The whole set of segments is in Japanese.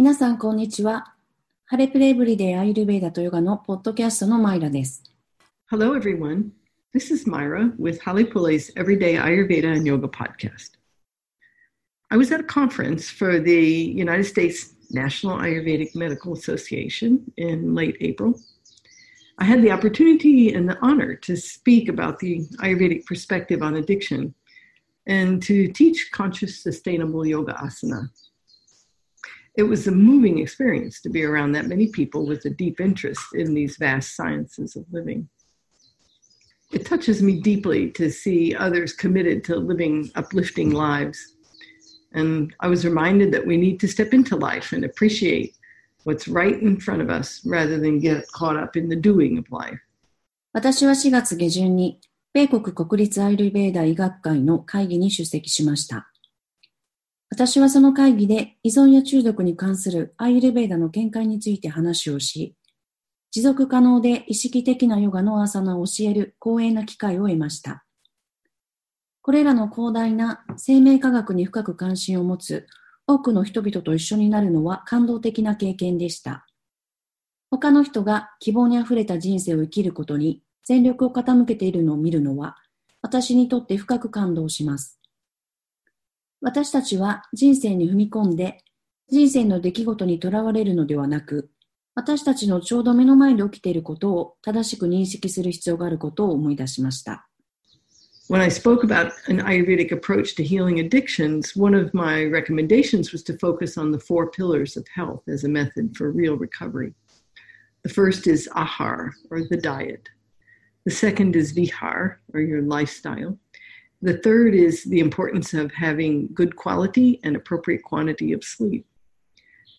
皆さんこんにちは。ハレプレエブリデイアーユルヴェーダとヨガのポッドキャストのマイラです。Hello everyone. This is Myra with Hale Pule's Everyday Ayurveda and Yoga podcast. I was at a conference for the United States National Ayurvedic Medical Association in late April. I had the opportunity and the honor to speak about the Ayurvedic perspective on addiction and to teach conscious sustainable yoga asana.It was a moving experience to be around that many people with a deep interest in these vast sciences of living. It touches me deeply to see others committed to living uplifting lives. And I was reminded that we need to step into life and appreciate what's right in front of us rather than get caught up in the doing of life. 私は4月下旬に米国国立アーユルヴェーダ医学会の会議に出席しました。私はその会議で依存や中毒に関するアーユルヴェーダの見解について話をし、持続可能で意識的なヨガのアーサナを教える光栄な機会を得ました。これらの広大な生命科学に深く関心を持つ多くの人々と一緒になるのは感動的な経験でした。他の人が希望にあふれた人生を生きることに全力を傾けているのを見るのは、私にとって深く感動します。私たちは人生に踏み込んで、人生の出来事にとらわれるのではなく、私たちのちょうど目の前で起きていることを正しく認識する必要があることを思い出しました。When I spoke about an Ayurvedic approach to healing addictions, one of my recommendations was to focus on the four pillars of health as a method for real recovery. The first is ahar, or the diet. The second is vihar, or your lifestyle.The third is the importance of having good quality and appropriate quantity of sleep.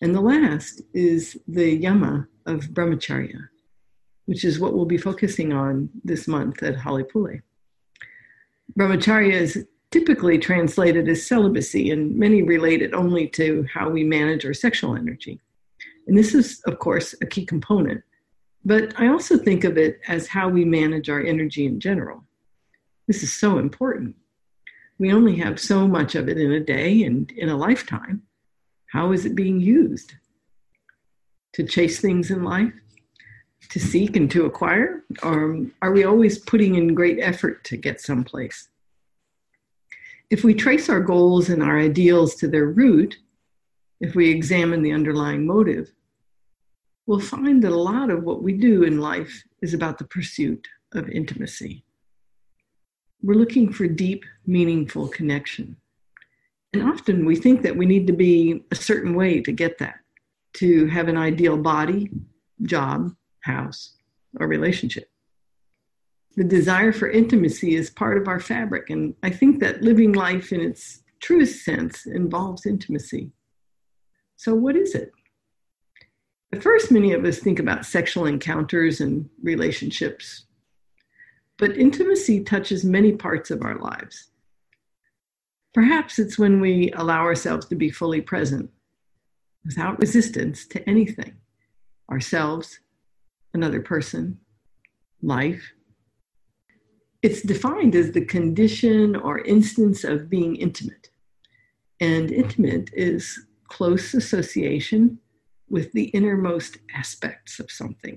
And the last is the yama of brahmacharya, which is what we'll be focusing on this month at Hale Pule. Brahmacharya is typically translated as celibacy, and many relate it only to how we manage our sexual energy. And this is, of course, a key component. But I also think of it as how we manage our energy in general.This is so important. We only have so much of it in a day and in a lifetime. How is it being used? To chase things in life? To seek and to acquire? Or are we always putting in great effort to get someplace? If we trace our goals and our ideals to their root, if we examine the underlying motive, we'll find that a lot of what we do in life is about the pursuit of intimacy.We're looking for deep, meaningful connection. And often we think that we need to be a certain way to get that, to have an ideal body, job, house, or relationship. The desire for intimacy is part of our fabric, and I think that living life in its truest sense involves intimacy. So what is it? At first, many of us think about sexual encounters and relationships,But intimacy touches many parts of our lives. Perhaps it's when we allow ourselves to be fully present, without resistance to anything, ourselves, another person, life. It's defined as the condition or instance of being intimate. And intimate is close association with the innermost aspects of something.or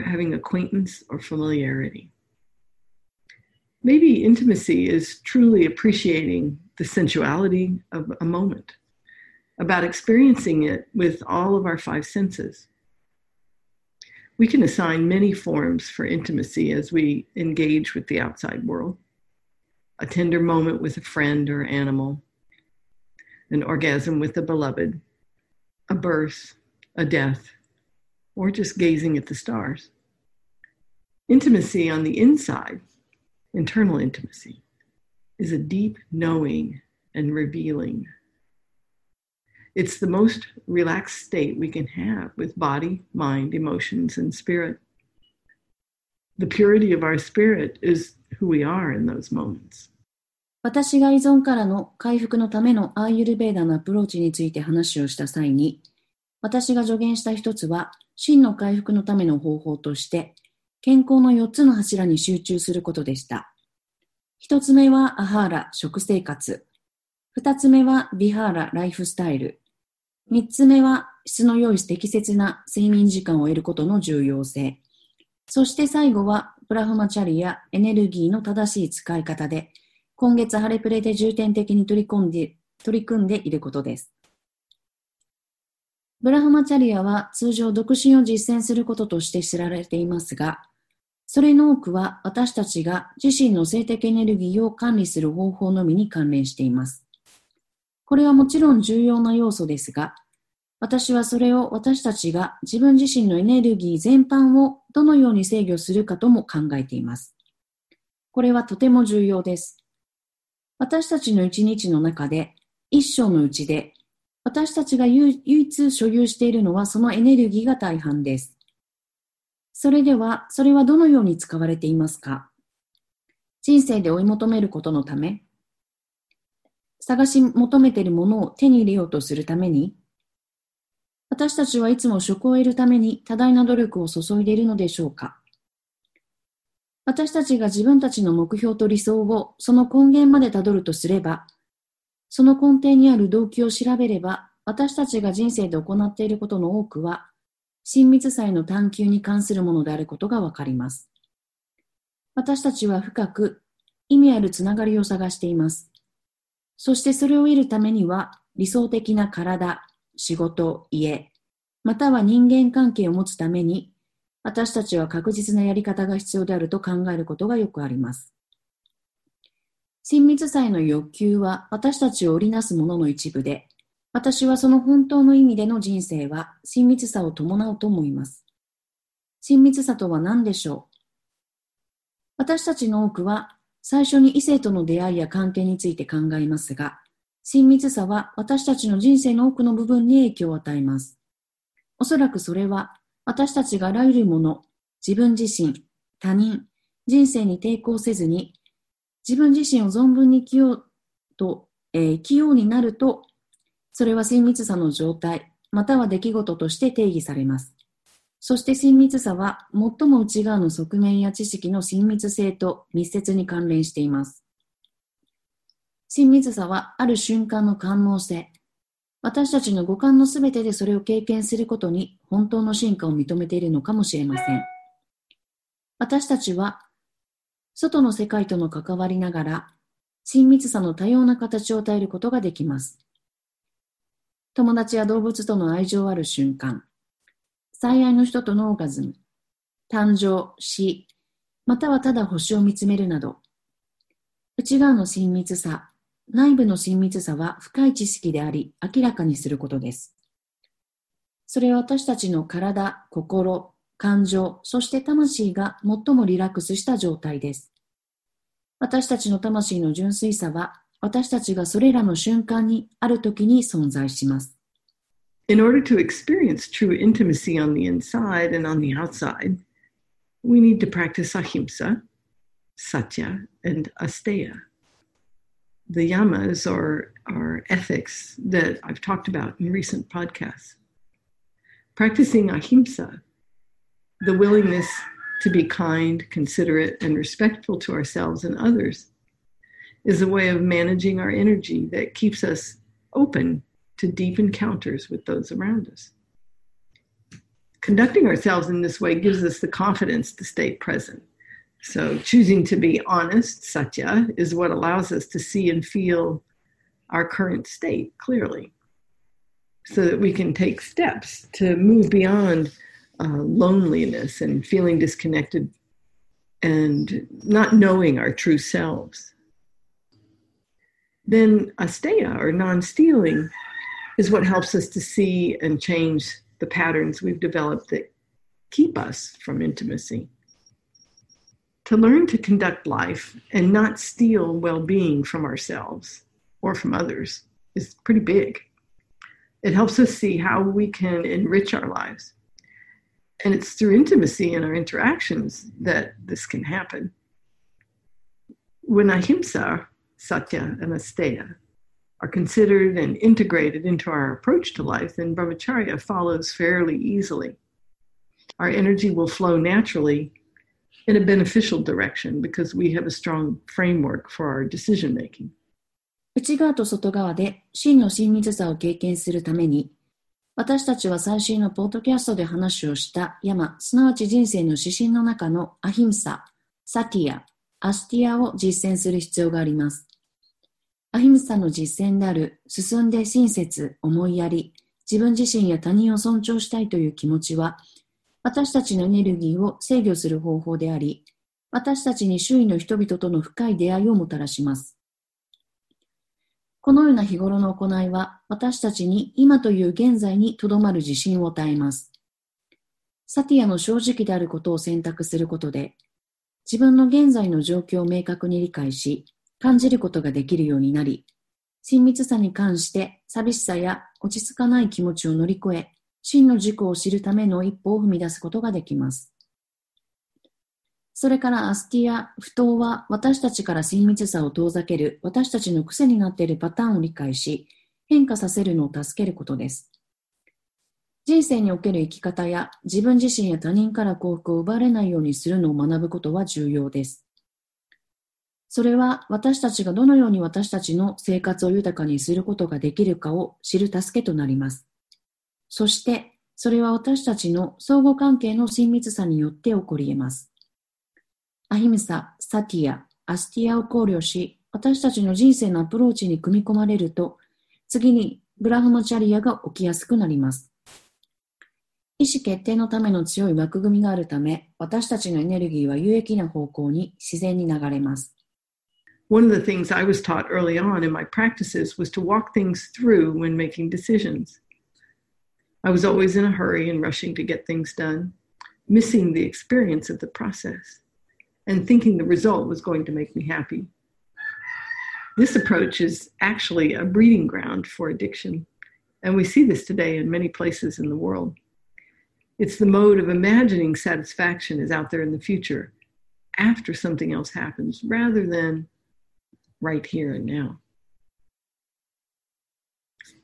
having acquaintance or familiarity. Maybe intimacy is truly appreciating the sensuality of a moment, about experiencing it with all of our five senses. We can assign many forms for intimacy as we engage with the outside world, a tender moment with a friend or animal, an orgasm with a beloved, a birth, a death,or just gazing at the stars. Intimacy on the inside, internal intimacy, is a deep knowing and revealing. It's the most relaxed state we can have with body, mind, emotions, and spirit. The purity of our spirit is who we are in those moments. 私が依存からの回復のためのアーユルヴェーダのアプローチについて話をした際に、私が助言した一つは、真の回復のための方法として、健康の4つの柱に集中することでした。1つ目はアハーラ、食生活。2つ目はビハーラ、ライフスタイル。3つ目は質の良い適切な睡眠時間を得ることの重要性。そして最後はブラフマチャリやエネルギーの正しい使い方で、今月ハレプレで重点的に取り組んでいることです。ブラフマチャリアは通常独身を実践することとして知られていますが、それの多くは私たちが自身の性的エネルギーを管理する方法のみに関連しています。これはもちろん重要な要素ですが、私はそれを私たちが自分自身のエネルギー全般をどのように制御するかとも考えています。これはとても重要です。私たちの一日の中で、一生のうちで、私たちが唯一所有しているのはそのエネルギーが大半です。それでは、それはどのように使われていますか？人生で追い求めることのため、探し求めているものを手に入れようとするために、私たちはいつも職を得るために多大な努力を注いでいるのでしょうか。私たちが自分たちの目標と理想をその根源までたどるとすれば、その根底にある動機を調べれば、私たちが人生で行っていることの多くは、親密さへの探求に関するものであることがわかります。私たちは深く意味あるつながりを探しています。そしてそれを得るためには、理想的な体、仕事、家、または人間関係を持つために、私たちは確実なやり方が必要であると考えることがよくあります。親密さへの欲求は私たちを織りなすものの一部で、私はその本当の意味での人生は親密さを伴うと思います。親密さとは何でしょう？私たちの多くは、最初に異性との出会いや関係について考えますが、親密さは私たちの人生の多くの部分に影響を与えます。おそらくそれは私たちがあらゆるもの、自分自身、他人、人生に抵抗せずに、自分自身を存分に器用になると、それは親密さの状態、または出来事として定義されます。そして親密さは最も内側の側面や知識の親密性と密接に関連しています。親密さはある瞬間の官能性、私たちの五感のすべてでそれを経験することに本当の進化を認めているのかもしれません。私たちは外の世界との関わりながら親密さの多様な形を与えることができます。友達や動物との愛情ある瞬間、最愛の人とのオーガズム、誕生、死、またはただ星を見つめるなど、内側の親密さ、内部の親密さは深い知識であり、明らかにすることです。それは私たちの体、心、感情、そして魂が最もリラックスした状態です。私たちの魂の純粋さは、私たちがそれらの瞬間にあるときに存在します。In order to experience true intimacy on the inside and on the outside, we need to practice ahimsa, satya, and asteya.The yamas are ethics that I've talked about in recent podcasts. Practicing ahimsa, the willingness to be kind, considerate, and respectful to ourselves and others, is a way of managing our energy that keeps us open to deep encounters with those around us. Conducting ourselves in this way gives us the confidence to stay present.So choosing to be honest, satya, is what allows us to see and feel our current state clearly so that we can take steps to move beyond loneliness and feeling disconnected and not knowing our true selves. Then asteya, or non-stealing, is what helps us to see and change the patterns we've developed that keep us from intimacy.To learn to conduct life and not steal well-being from ourselves or from others is pretty big. It helps us see how we can enrich our lives. And it's through intimacy and our interactions that this can happen. When ahimsa, satya, and asteya are considered and integrated into our approach to life, then brahmacharya follows fairly easily. Our energy will flow naturally,in a beneficial direction because we have a strong framework for our decision making. 内側と外側で真の親密さを経験するために、私たちは最新のポッドキャストで話をしたヤマ、すなわち人生の指針の中のアヒンサ、satya、asteyaを実践する必要があります。アヒンサの実践である進んで親切、思いやり、自分自身や他人を尊重したいという気持ちは、私たちのエネルギーを制御する方法であり、私たちに周囲の人々との深い出会いをもたらします。このような日頃の行いは、私たちに今という現在にとどまる自信を与えます。サティアの正直であることを選択することで、自分の現在の状況を明確に理解し、感じることができるようになり、親密さに関して寂しさや落ち着かない気持ちを乗り越え、真の自己を知るための一歩を踏み出すことができます。それからアスティア、不当は私たちから親密さを遠ざける私たちの癖になっているパターンを理解し、変化させるのを助けることです。人生における生き方や自分自身や他人から幸福を奪われないようにするのを学ぶことは重要です。それは私たちがどのように私たちの生活を豊かにすることができるかを知る助けとなります。そしてそれは私たちの相互関係の親密さによって起こり得ます。アヒムサ、サティア、アスティアを考慮し、私たちの人生のアプローチに組み込まれると、次にブラフマチャリアが起きやすくなります。意思決定のための強い枠組みがあるため、私たちのエネルギーは有益な方向に自然に流れます。One of the things I was taught early on in my practices was to walk things through when making decisions. I was always in a hurry and rushing to get things done, missing the experience of the process.And thinking the result was going to make me happy. This approach is actually a breeding ground for addiction, and we see this today in many places in the world. It's the mode of imagining satisfaction is out there in the future, after something else happens, rather than right here and now.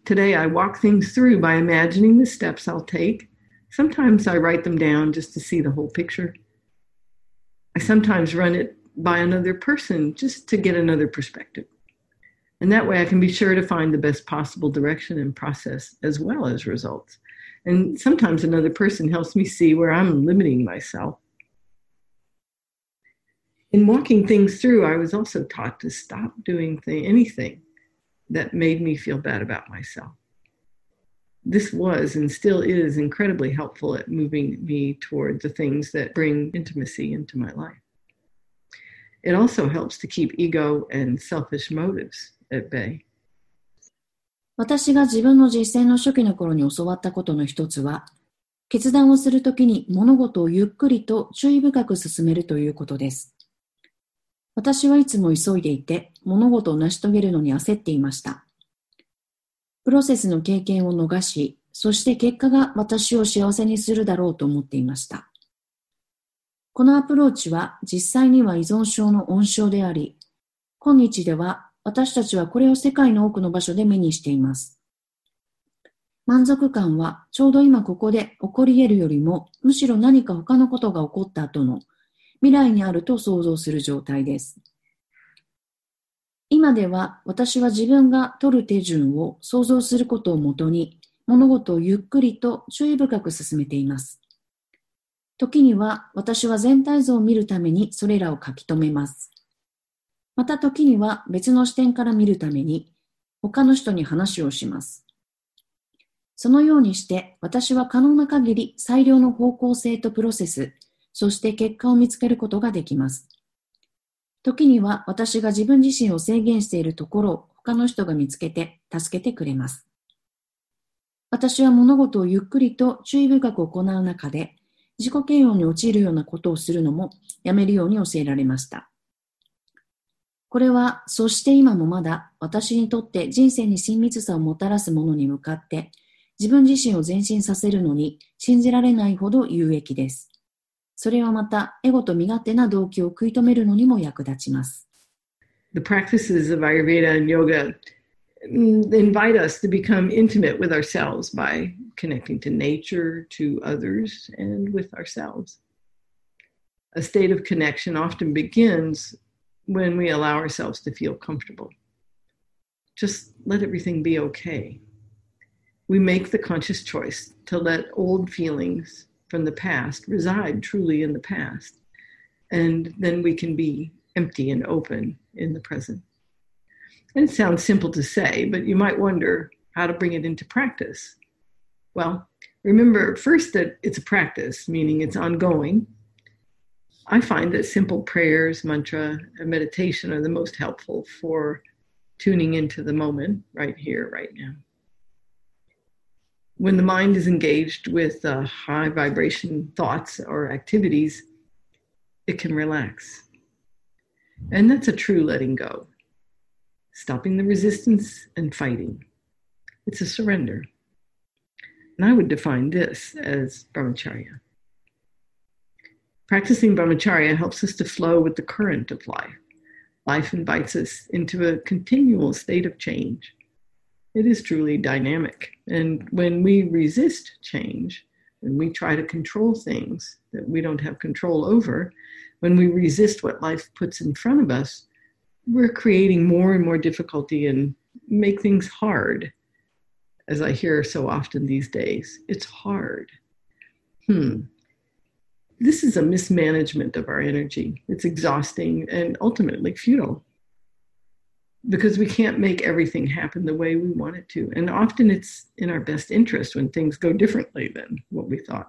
Today, I walk things through by imagining the steps I'll take. Sometimes I write them down just to see the whole picture.I sometimes run it by another person just to get another perspective. And that way I can be sure to find the best possible direction and process as well as results. And sometimes another person helps me see where I'm limiting myself. In walking things through, I was also taught to stop doing anything that made me feel bad about myself. This was and still is incredibly helpful at moving me toward the things that bring intimacy into my life. It also helps to keep ego and selfish motives at bay. 私が自分の実践の初期の頃に教わったことの一つは、決断をするときに物事をゆっくりと注意深く進めるということです。私はいつも急いでいて、物事を成し遂げるのに焦っていました。プロセスの経験を逃し、そして結果が私を幸せにするだろうと思っていました。このアプローチは実際には依存症の温床であり、今日では私たちはこれを世界の多くの場所で目にしています。満足感はちょうど今ここで起こり得るよりも、むしろ何か他のことが起こった後の未来にあると想像する状態です。今では私は自分が取る手順を想像することをもとに物事をゆっくりと注意深く進めています。時には私は全体像を見るためにそれらを書き留めます。また時には別の視点から見るために他の人に話をします。そのようにして私は可能な限り最良の方向性とプロセス、そして結果を見つけることができます。時には私が自分自身を制限しているところを他の人が見つけて助けてくれます。私は物事をゆっくりと注意深く行う中で、自己嫌悪に陥るようなことをするのもやめるように教えられました。これは、そして今もまだ私にとって人生に親密さをもたらすものに向かって、自分自身を前進させるのに信じられないほど有益です。それはまた、エゴと身勝手な動機を食い止めるのにも役立ちます。The practices of Ayurveda and yoga invite us to become intimate with ourselves by connecting to nature, to others, and with ourselves. A state of connection often begins when we allow ourselves to feel comfortable. Just let everything be okay. we make the conscious choice to let old feelings from the past reside truly in the past, and then we can be empty and open in the present. And it sounds simple to say, but you might wonder how to bring it into practice. Well, remember first that it's a practice, meaning it's ongoing. I find that simple prayers, mantra, and meditation are the most helpful for tuning into the moment right here, right now. When the mind is engaged with high vibration thoughts or activities, it can relax. And that's a true letting go, stopping the resistance and fighting. It's a surrender. And I would define this as brahmacharya. Practicing brahmacharya helps us to flow with the current of life. Life invites us into a continual state of change. It is truly dynamic. And when we resist change, when we try to control things that we don't have control over, when we resist what life puts in front of us, we're creating more and more difficulty and make things hard. As I hear so often these days, it's hard. This is a mismanagement of our energy. It's exhausting and ultimately futile because we can't make everything happen the way we want it to. And often it's in our best interest when things go differently than what we thought.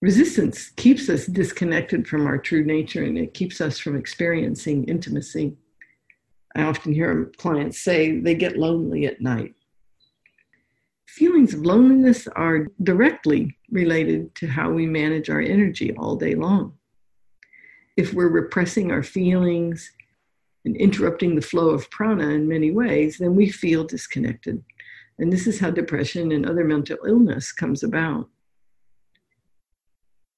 Resistance keeps us disconnected from our true nature, and it keeps us from experiencing intimacy. I often hear clients say they get lonely at night. Feelings of loneliness are directly related to how we manage our energy all day long. If we're repressing our feelings and interrupting the flow of prana in many ways, then we feel disconnected. And this is how depression and other mental illness comes about.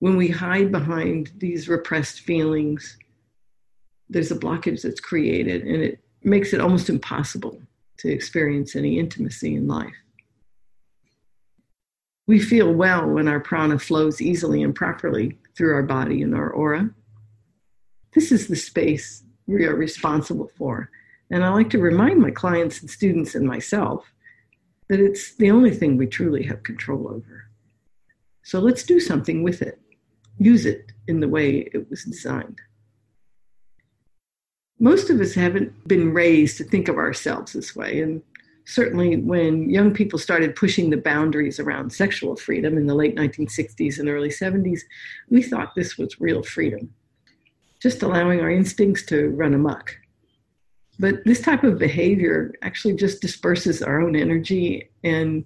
When we hide behind these repressed feelings, there's a blockage that's created, and it makes it almost impossible to experience any intimacy in life. We feel well when our prana flows easily and properly through our body and our aura. This is the space we are responsible for. And I like to remind my clients and students and myself that it's the only thing we truly have control over. So let's do something with it. Use it in the way it was designed. Most of us haven't been raised to think of ourselves this way. And certainly when young people started pushing the boundaries around sexual freedom in the late 1960s and early 70s, we thought this was real freedom, just allowing our instincts to run amok. But this type of behavior actually just disperses our own energy, and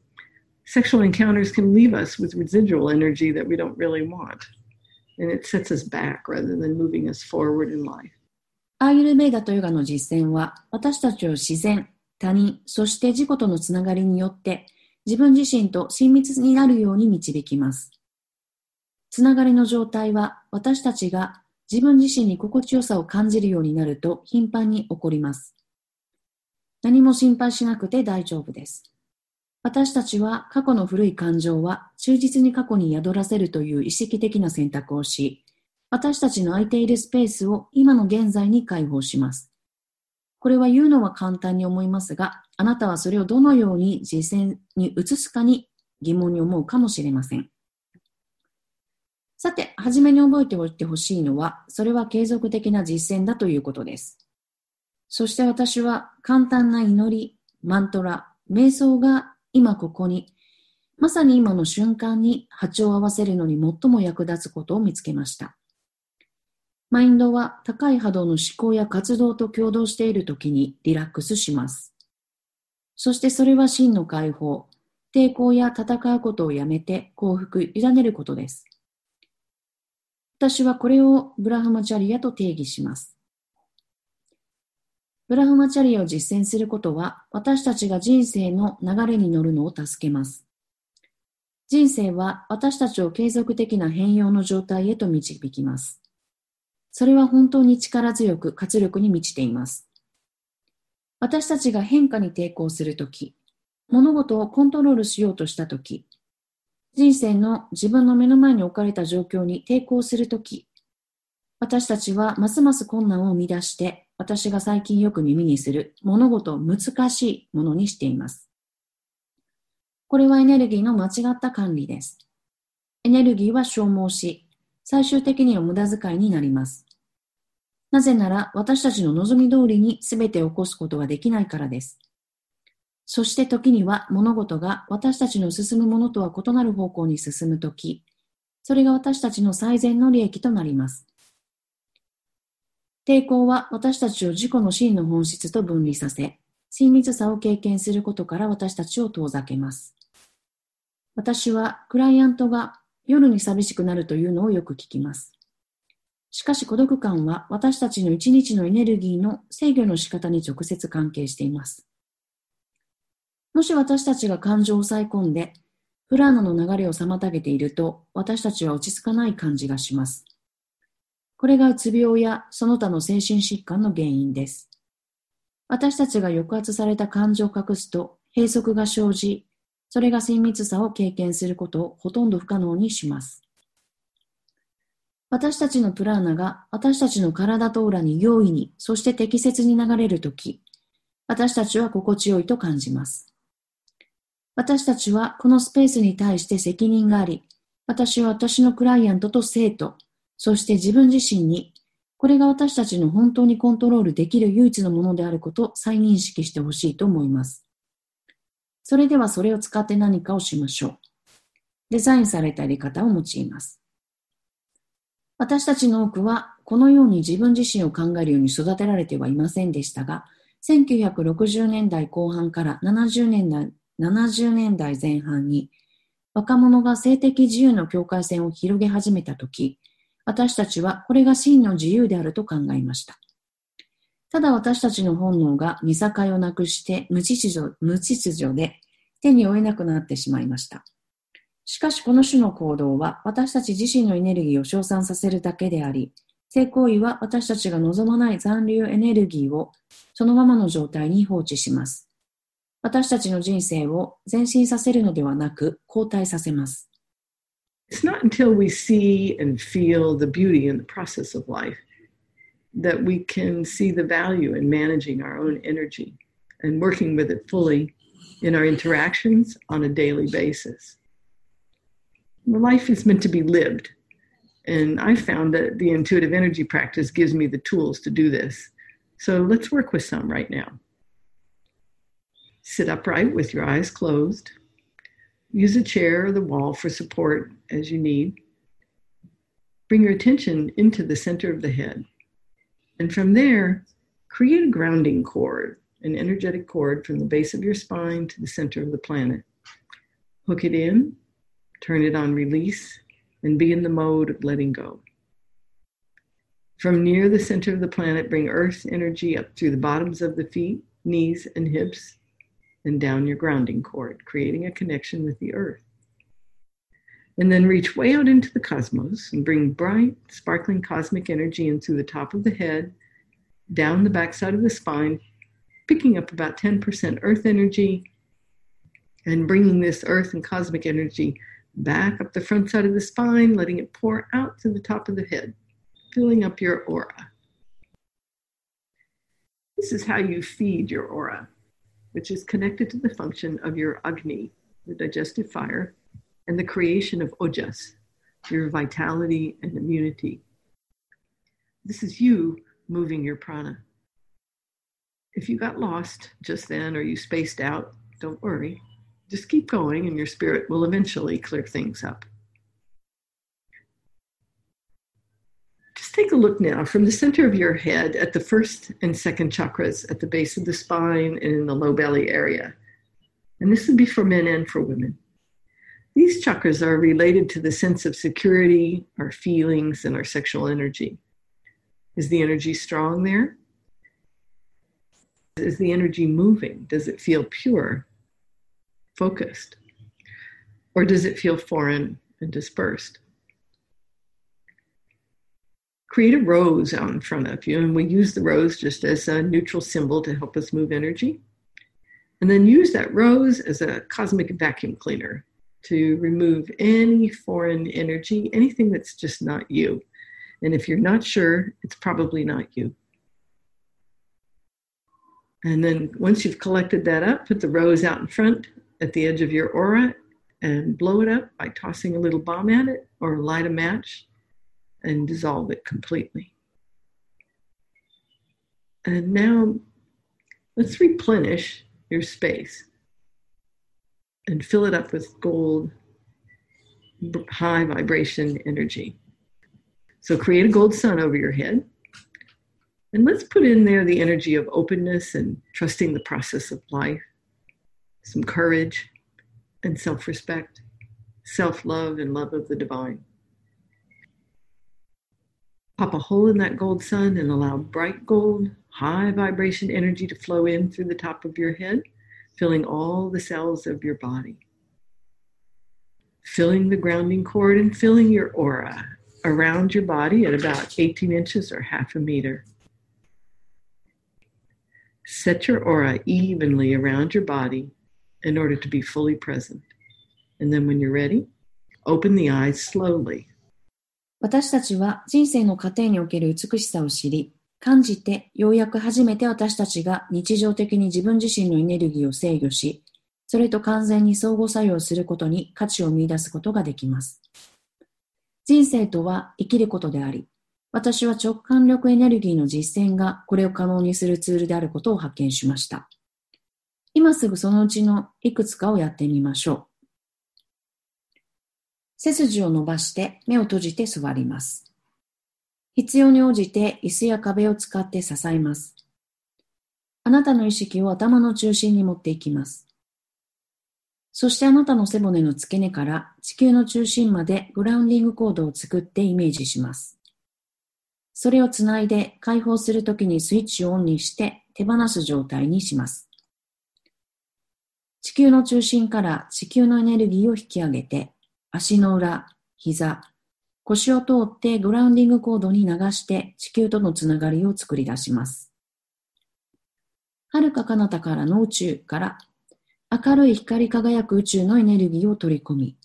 sexual encounters can leave us with residual energy that we don't really want. And it sets us back rather than moving us forward in life. アーユルヴェーダとヨガの実践は、私たちを自然、他人、そして自己とのつながりによって、自分自身と親密になるように導きます。つながりの状態は、私たちが自分自身に心地よさを感じるようになると頻繁に起こります。何も心配しなくて大丈夫です。私たちは過去の古い感情は忠実に過去に宿らせるという意識的な選択をし、私たちの空いているスペースを今の現在に解放します。これは言うのは簡単に思いますが、あなたはそれをどのように実践に移すかに疑問に思うかもしれません。さて、初めに覚えておいてほしいのは、それは継続的な実践だということです。そして私は簡単な祈り、マントラ、瞑想が今ここに、まさに今の瞬間に波長を合わせるのに最も役立つことを見つけました。マインドは高い波動の思考や活動と共同しているときにリラックスします。そしてそれは真の解放、抵抗や戦うことをやめて幸福、委ねることです。私はこれをブラハマチャリアと定義します。ブラハマチャリアを実践することは、私たちが人生の流れに乗るのを助けます。人生は私たちを継続的な変容の状態へと導きます。それは本当に力強く活力に満ちています。私たちが変化に抵抗するとき、物事をコントロールしようとしたとき、人生の自分の目の前に置かれた状況に抵抗するとき、私たちはますます困難を生み出して、私が最近よく耳にする物事を難しいものにしています。これはエネルギーの間違った管理です。エネルギーは消耗し、最終的には無駄遣いになります。なぜなら私たちの望み通りに全てを起こすことができないからです。そして時には物事が私たちの進むものとは異なる方向に進むとき、それが私たちの最善の利益となります。抵抗は私たちを自己の真の本質と分離させ、親密さを経験することから私たちを遠ざけます。私はクライアントが夜に寂しくなるというのをよく聞きます。しかし孤独感は私たちの一日のエネルギーの制御の仕方に直接関係しています。もし私たちが感情を抑え込んで、プラーナの流れを妨げていると、私たちは落ち着かない感じがします。これがうつ病やその他の精神疾患の原因です。私たちが抑圧された感情を隠すと、閉塞が生じ、それが親密さを経験することをほとんど不可能にします。私たちのプラーナが私たちの体とオーラに容易に、そして適切に流れるとき、私たちは心地よいと感じます。私たちはこのスペースに対して責任があり、私は私のクライアントと生徒、そして自分自身に、これが私たちの本当にコントロールできる唯一のものであることを再認識してほしいと思います。それではそれを使って何かをしましょう。デザインされたやり方を用います。私たちの多くはこのように自分自身を考えるように育てられてはいませんでしたが、1960年代後半から70年代前半に若者が性的自由の境界線を広げ始めたとき、私たちはこれが真の自由であると考えました。ただ私たちの本能が見境をなくして無秩序で手に負えなくなってしまいました。しかしこの種の行動は私たち自身のエネルギーを消散させるだけであり、性行為は私たちが望まない残留エネルギーをそのままの状態に放置します。私たちの人生を前進させるのではなく後退させます。It's not until we see and feel the beauty in the process of life that we can see the value in managing our own energy and working with it fully in our interactions on a daily basis. Life is meant to be lived, and I found that the intuitive energy practice gives me the tools to do this. So let's work with some right now.Sit upright with your eyes closed. Use a chair or the wall for support as you need. Bring your attention into the center of the head. And from there, create a grounding cord, an energetic cord from the base of your spine to the center of the planet. Hook it in, turn it on release, and be in the mode of letting go. From near the center of the planet, bring Earth's energy up through the bottoms of the feet, knees, and hips.and down your grounding cord, creating a connection with the earth. And then reach way out into the cosmos and bring bright, sparkling cosmic energy in through the top of the head, down the backside of the spine, picking up about 10% earth energy, and bringing this earth and cosmic energy back up the front side of the spine, letting it pour out through the top of the head, filling up your aura. This is how you feed your aura.which is connected to the function of your agni, the digestive fire, and the creation of ojas, your vitality and immunity. This is you moving your prana. If you got lost just then or you spaced out, don't worry. Just keep going and your spirit will eventually clear things up. Just take a look now from the center of your head at the first and second chakras at the base of the spine and in the low belly area. And this would be for men and for women. These chakras are related to the sense of security, our feelings, and our sexual energy. Is the energy strong there? Is the energy moving? Does it feel pure, focused? Or does it feel foreign and dispersed?Create a rose out in front of you, and we use the rose just as a neutral symbol to help us move energy. And then use that rose as a cosmic vacuum cleaner to remove any foreign energy, anything that's just not you. And if you're not sure, it's probably not you. And then once you've collected that up, put the rose out in front at the edge of your aura and blow it up by tossing a little bomb at it or light a match and dissolve it completely. And now let's replenish your space and fill it up with gold, high vibration energy. So create a gold sun over your head. And let's put in there the energy of openness and trusting the process of life, some courage and self-respect, self-love and love of the divine. Pop a hole in that gold sun and allow bright gold, high vibration energy to flow in through the top of your head, filling all the cells of your body, filling the grounding cord and filling your aura around your body at about 18 inches or 1/2 meter. Set your aura evenly around your body in order to be fully present. And then when you're ready, open the eyes slowly. 私たちは人生の過程における美しさを知り、感じて、ようやく初めて私たちが日常的に自分自身のエネルギーを制御し、それと完全に相互作用することに価値を見出すことができます。人生とは生きることであり、私は直感力エネルギーの実践がこれを可能にするツールであることを発見しました。今すぐそのうちのいくつかをやってみましょう。背筋を伸ばして目を閉じて座ります。必要に応じて椅子や壁を使って支えます。あなたの意識を頭の中心に持っていきます。そしてあなたの背骨の付け根から地球の中心までグラウンディングコードを作ってイメージします。それをつないで解放するときにスイッチをオンにして手放す状態にします。地球の中心から地球のエネルギーを引き上げて、足の裏、膝、腰を通ってグラウンディングコードに流して地球とのつながりを作り出します。遥か彼方からの宇宙から明るい光り輝く宇宙のエネルギーを取り込み、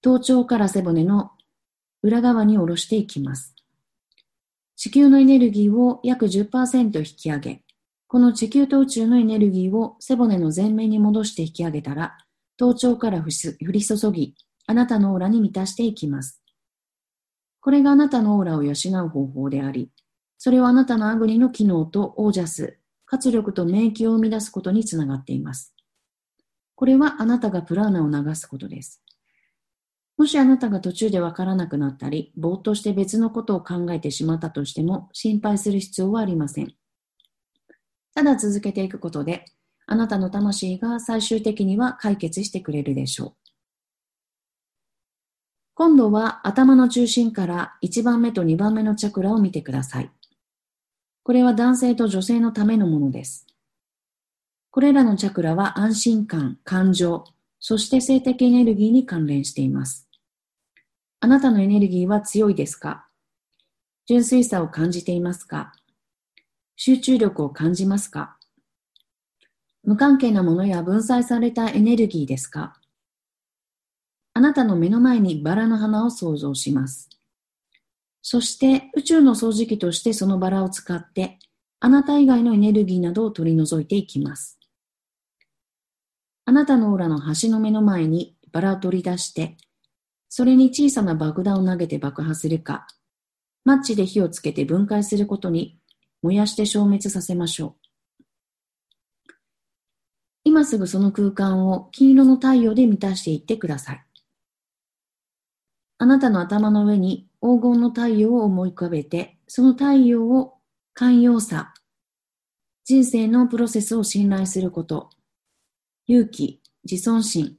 頭頂から背骨の裏側に下ろしていきます。地球のエネルギーを約 10% 引き上げ、この地球と宇宙のエネルギーを背骨の前面に戻して引き上げたら、頭頂から降り注ぎ、あなたのオーラに満たしていきます。これがあなたのオーラを養う方法であり、それはあなたのアグニの機能とオージャス、活力と免疫を生み出すことにつながっています。これはあなたがプラーナを流すことです。もしあなたが途中でわからなくなったり、ぼーっとして別のことを考えてしまったとしても、心配する必要はありません。ただ続けていくことで、あなたの魂が最終的には解決してくれるでしょう。今度は頭の中心から1番目と2番目のチャクラを見てください。これは男性と女性のためのものです。これらのチャクラは安心感、感情、そして性的エネルギーに関連しています。あなたのエネルギーは強いですか？純粋さを感じていますか？集中力を感じますか？無関係なものや分散されたエネルギーですか？あなたの目の前にバラの花を想像します。そして宇宙の掃除機としてそのバラを使って、あなた以外のエネルギーなどを取り除いていきます。あなたのオーラの端の目の前にバラを取り出して、それに小さな爆弾を投げて爆破するか、マッチで火をつけて分解することに燃やして消滅させましょう。今すぐその空間を金色の太陽で満たしていってください。あなたの頭の上に黄金の太陽を思い浮かべて、その太陽を寛容さ、人生のプロセスを信頼すること、勇気、自尊心、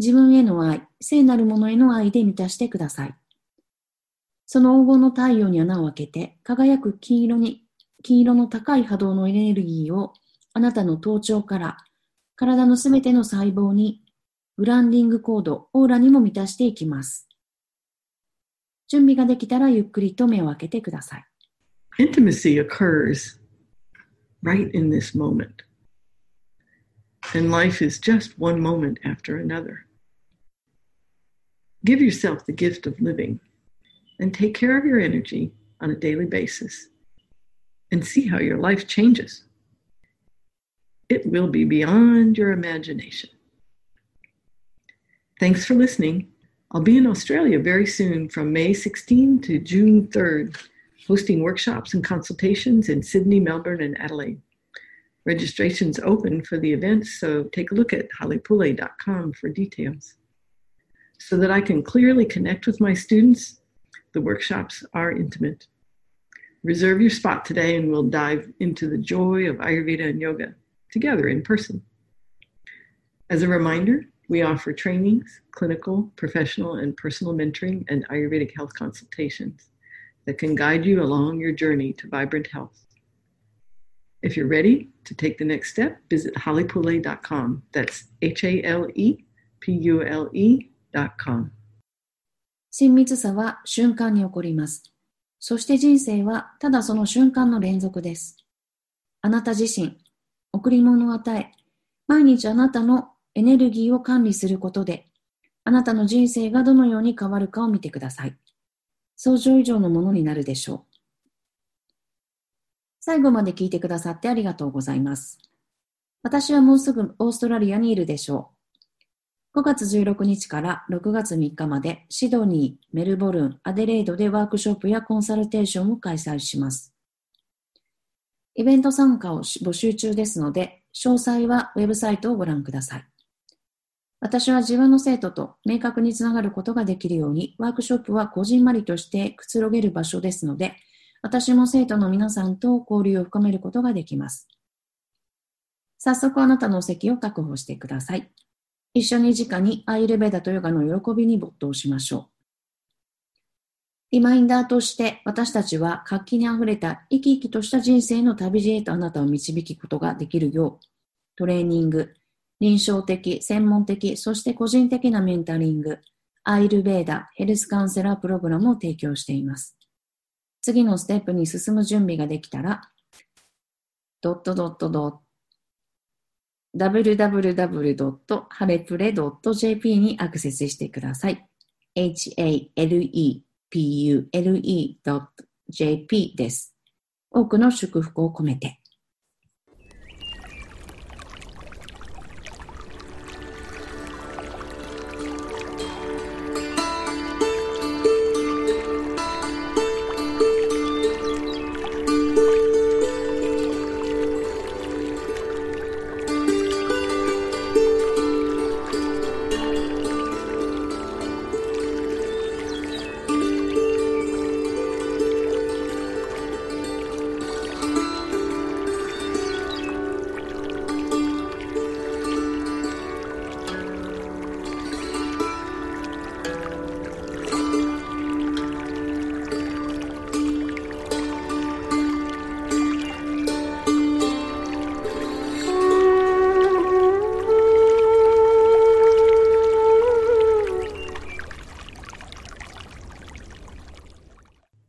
自分への愛、聖なるものへの愛で満たしてください。その黄金の太陽に穴を開けて、輝く金色の高い波動のエネルギーをあなたの頭頂から体のすべての細胞に、グランディングコード、オーラにも満たしていきます。準備ができたらゆっくりと目を開けてください。Intimacy occurs right in this moment.And life is just one moment after another. Give yourself the gift of living and take care of your energy on a daily basis and see how your life changes. It will be beyond your imagination. Thanks for listening. I'll be in Australia very soon from May 16 to June 3rd, hosting workshops and consultations in Sydney, Melbourne, and Adelaide. Registration's open for the event, so take a look at halepule.com for details. So that I can clearly connect with my students, the workshops are intimate. Reserve your spot today and we'll dive into the joy of Ayurveda and yoga together in person. As a reminder, we offer trainings, clinical, professional, and personal mentoring and Ayurvedic health consultations that can guide you along your journey to vibrant health. If you're ready to take the next step, visit halepule.com. That's halepule.com。親密さは瞬間に起こります。そして人生はただその瞬間の連続です。あなた自身、贈り物を与え、毎日あなたのエネルギーを管理することで、あなたの人生がどのように変わるかを見てください。想像以上のものになるでしょう。最後まで聞いてくださってありがとうございます。私はもうすぐオーストラリアにいるでしょう。5月16日から6月3日までシドニー、メルボルン、アデレードでワークショップやコンサルテーションを開催します。イベント参加を募集中ですので、詳細はウェブサイトをご覧ください。私は自分の生徒と明確につながることができるように、ワークショップはこじんまりとしてくつろげる場所ですので、私も生徒の皆さんと交流を深めることができます。早速あなたのお席を確保してください。一緒に直にアーユルヴェーダとヨガの喜びに没頭しましょう。リマインダーとして私たちは活気にあふれた生き生きとした人生の旅路へとあなたを導くことができるよう、トレーニング、臨床的、専門的、そして個人的なメンタリング、アーユルヴェーダ、ヘルスカウンセラープログラムを提供しています。次のステップに進む準備ができたら、www.halepule.jp にアクセスしてください。halepule.jp です。多くの祝福を込めて。